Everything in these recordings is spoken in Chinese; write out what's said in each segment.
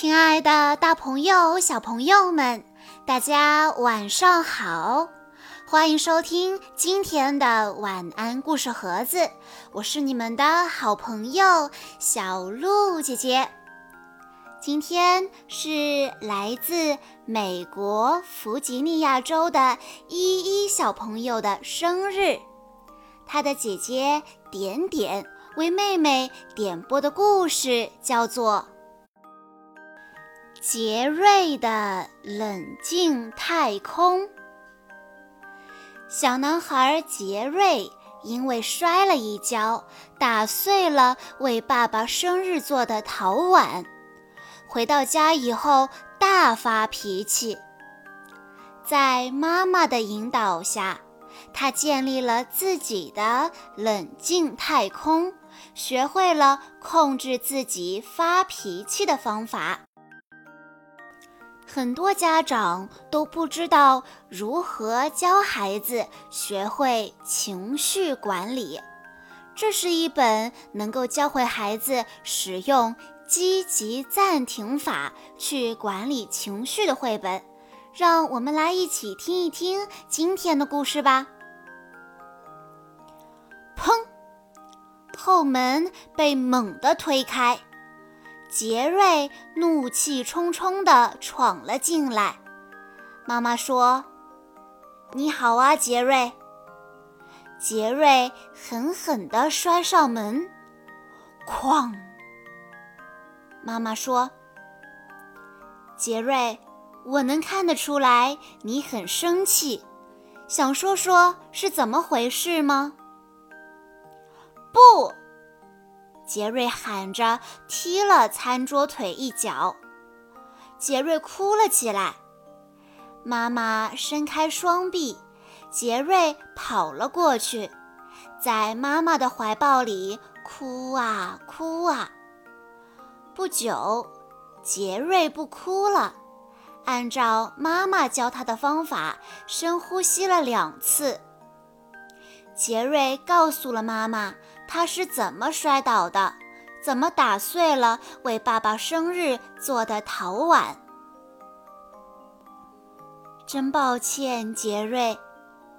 亲爱的大朋友小朋友们，大家晚上好，欢迎收听今天的晚安故事盒子，我是你们的好朋友小鹿姐姐。今天是来自美国弗吉尼亚州的依依小朋友的生日，她的姐姐点点为妹妹点播的故事叫做《杰瑞的冷静太空》。小男孩杰瑞因为摔了一跤，打碎了为爸爸生日做的陶碗，回到家以后大发脾气。在妈妈的引导下，他建立了自己的冷静太空，学会了控制自己发脾气的方法。很多家长都不知道如何教孩子学会情绪管理，这是一本能够教会孩子使用积极暂停法去管理情绪的绘本。让我们来一起听一听今天的故事吧。砰！后门被猛地推开，杰瑞怒气冲冲地闯了进来。妈妈说：“你好啊，杰瑞。”杰瑞狠狠地摔上门，哐！妈妈说：“杰瑞，我能看得出来你很生气，想说说是怎么回事吗？”不！杰瑞喊着踢了餐桌腿一脚，杰瑞哭了起来。妈妈伸开双臂，杰瑞跑了过去，在妈妈的怀抱里哭啊哭啊。不久，杰瑞不哭了，按照妈妈教他的方法深呼吸了2次。杰瑞告诉了妈妈他是怎么摔倒的，怎么打碎了为爸爸生日做的陶碗。真抱歉，杰瑞，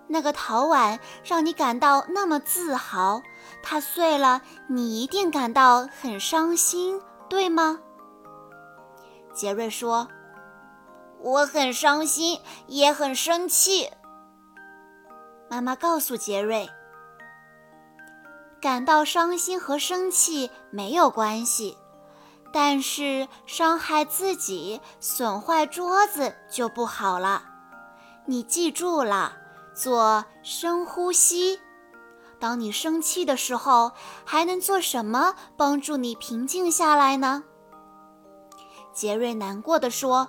那个陶碗让你感到那么自豪，它碎了，你一定感到很伤心，对吗？杰瑞说：“我很伤心，也很生气。”妈妈告诉杰瑞，感到伤心和生气没有关系，但是伤害自己、损坏桌子就不好了。你记住了，做深呼吸。当你生气的时候，还能做什么帮助你平静下来呢？杰瑞难过地说：“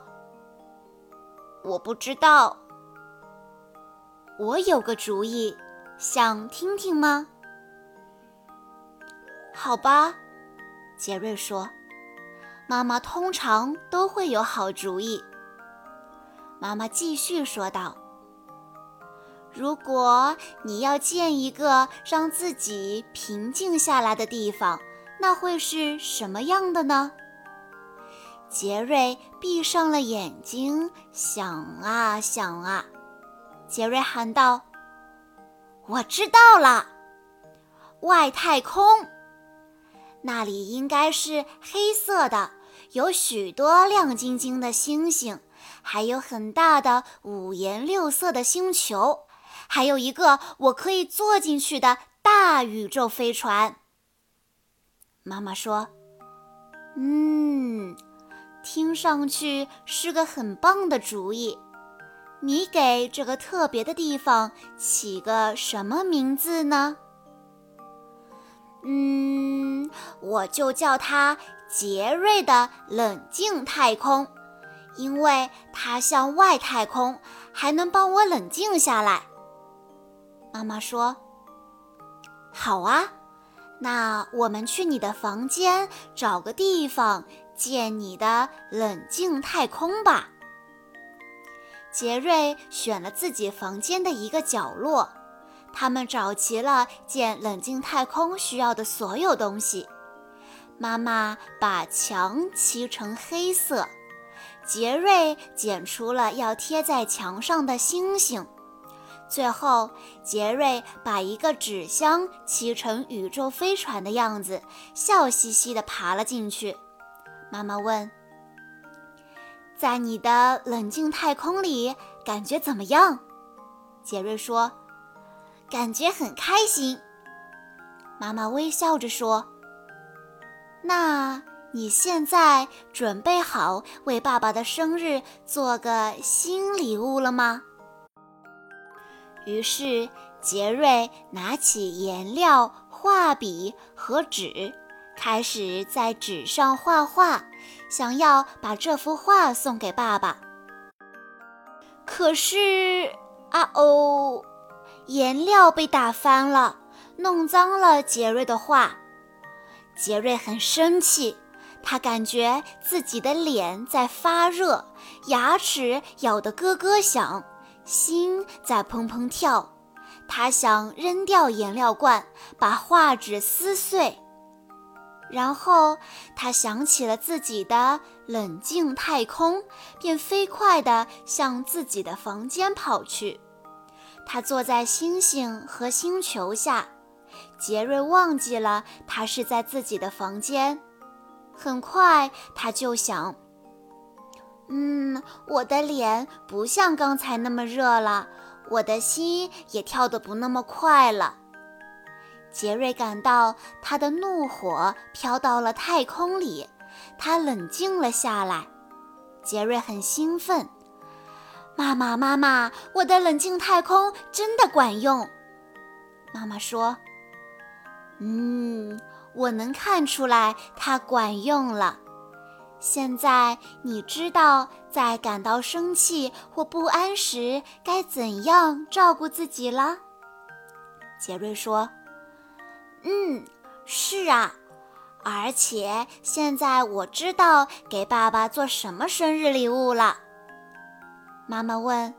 我不知道。我有个主意，想听听吗？”好吧，杰瑞说，妈妈通常都会有好主意。妈妈继续说道：“如果你要建一个让自己平静下来的地方，那会是什么样的呢？”杰瑞闭上了眼睛，想啊想啊。杰瑞喊道：“我知道了，外太空。那里应该是黑色的，有许多亮晶晶的星星，还有很大的5颜6色的星球，还有一个我可以坐进去的大宇宙飞船。”妈妈说：“听上去是个很棒的主意。你给这个特别的地方起个什么名字呢？”“我就叫它杰瑞的冷静太空，因为它像外太空，还能帮我冷静下来。”妈妈说：“好啊，那我们去你的房间找个地方建你的冷静太空吧。”杰瑞选了自己房间的一个角落，他们找齐了建冷静太空需要的所有东西。妈妈把墙漆成黑色。杰瑞剪出了要贴在墙上的星星。最后，杰瑞把一个纸箱漆成宇宙飞船的样子，笑嘻嘻地爬了进去。妈妈问：“在你的冷静太空里，感觉怎么样？”杰瑞说：“感觉很开心。”妈妈微笑着说：“那你现在准备好为爸爸的生日做个新礼物了吗？”于是杰瑞拿起颜料、画笔和纸，开始在纸上画画，想要把这幅画送给爸爸。可是，啊哦，颜料被打翻了，弄脏了杰瑞的画。杰瑞很生气，他感觉自己的脸在发热，牙齿咬得咯咯响，心在砰砰跳，他想扔掉颜料罐，把画纸撕碎。然后他想起了自己的冷静太空，便飞快地向自己的房间跑去。他坐在星星和星球下，杰瑞忘记了他是在自己的房间。很快他就想，我的脸不像刚才那么热了，我的心也跳得不那么快了。杰瑞感到他的怒火飘到了太空里，他冷静了下来。杰瑞很兴奋：“妈妈，我的冷静太空真的管用。”妈妈说：“我能看出来它管用了。现在你知道在感到生气或不安时该怎样照顾自己了？”杰瑞说：“是啊，而且现在我知道给爸爸做什么生日礼物了。”妈妈问：“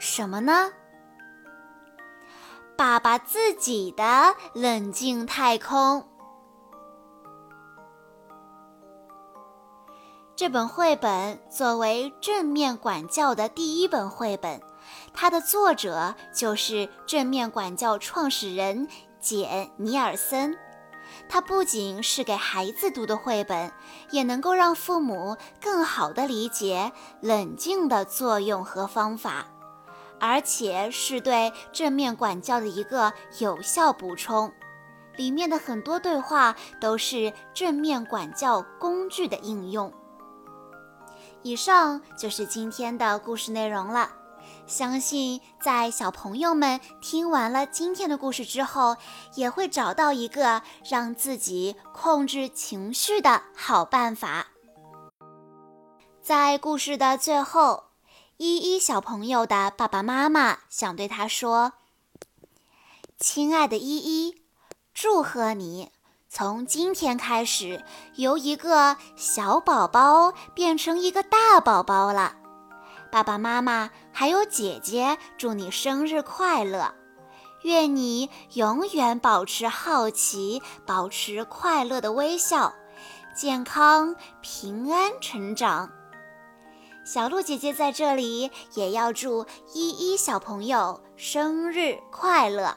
什么呢？”“爸爸自己的冷静太空。”这本绘本作为正面管教的第一本绘本，它的作者就是正面管教创始人简·尼尔森。它不仅是给孩子读的绘本，也能够让父母更好地理解冷静的作用和方法，而且是对正面管教的一个有效补充。里面的很多对话都是正面管教工具的应用。以上就是今天的故事内容了。相信在小朋友们听完了今天的故事之后，也会找到一个让自己控制情绪的好办法。在故事的最后，依依小朋友的爸爸妈妈想对他说：“亲爱的依依，祝贺你！从今天开始，由一个小宝宝变成一个大宝宝了。爸爸妈妈还有姐姐祝你生日快乐，愿你永远保持好奇，保持快乐的微笑，健康平安成长。”小鹿姐姐在这里也要祝依依小朋友生日快乐。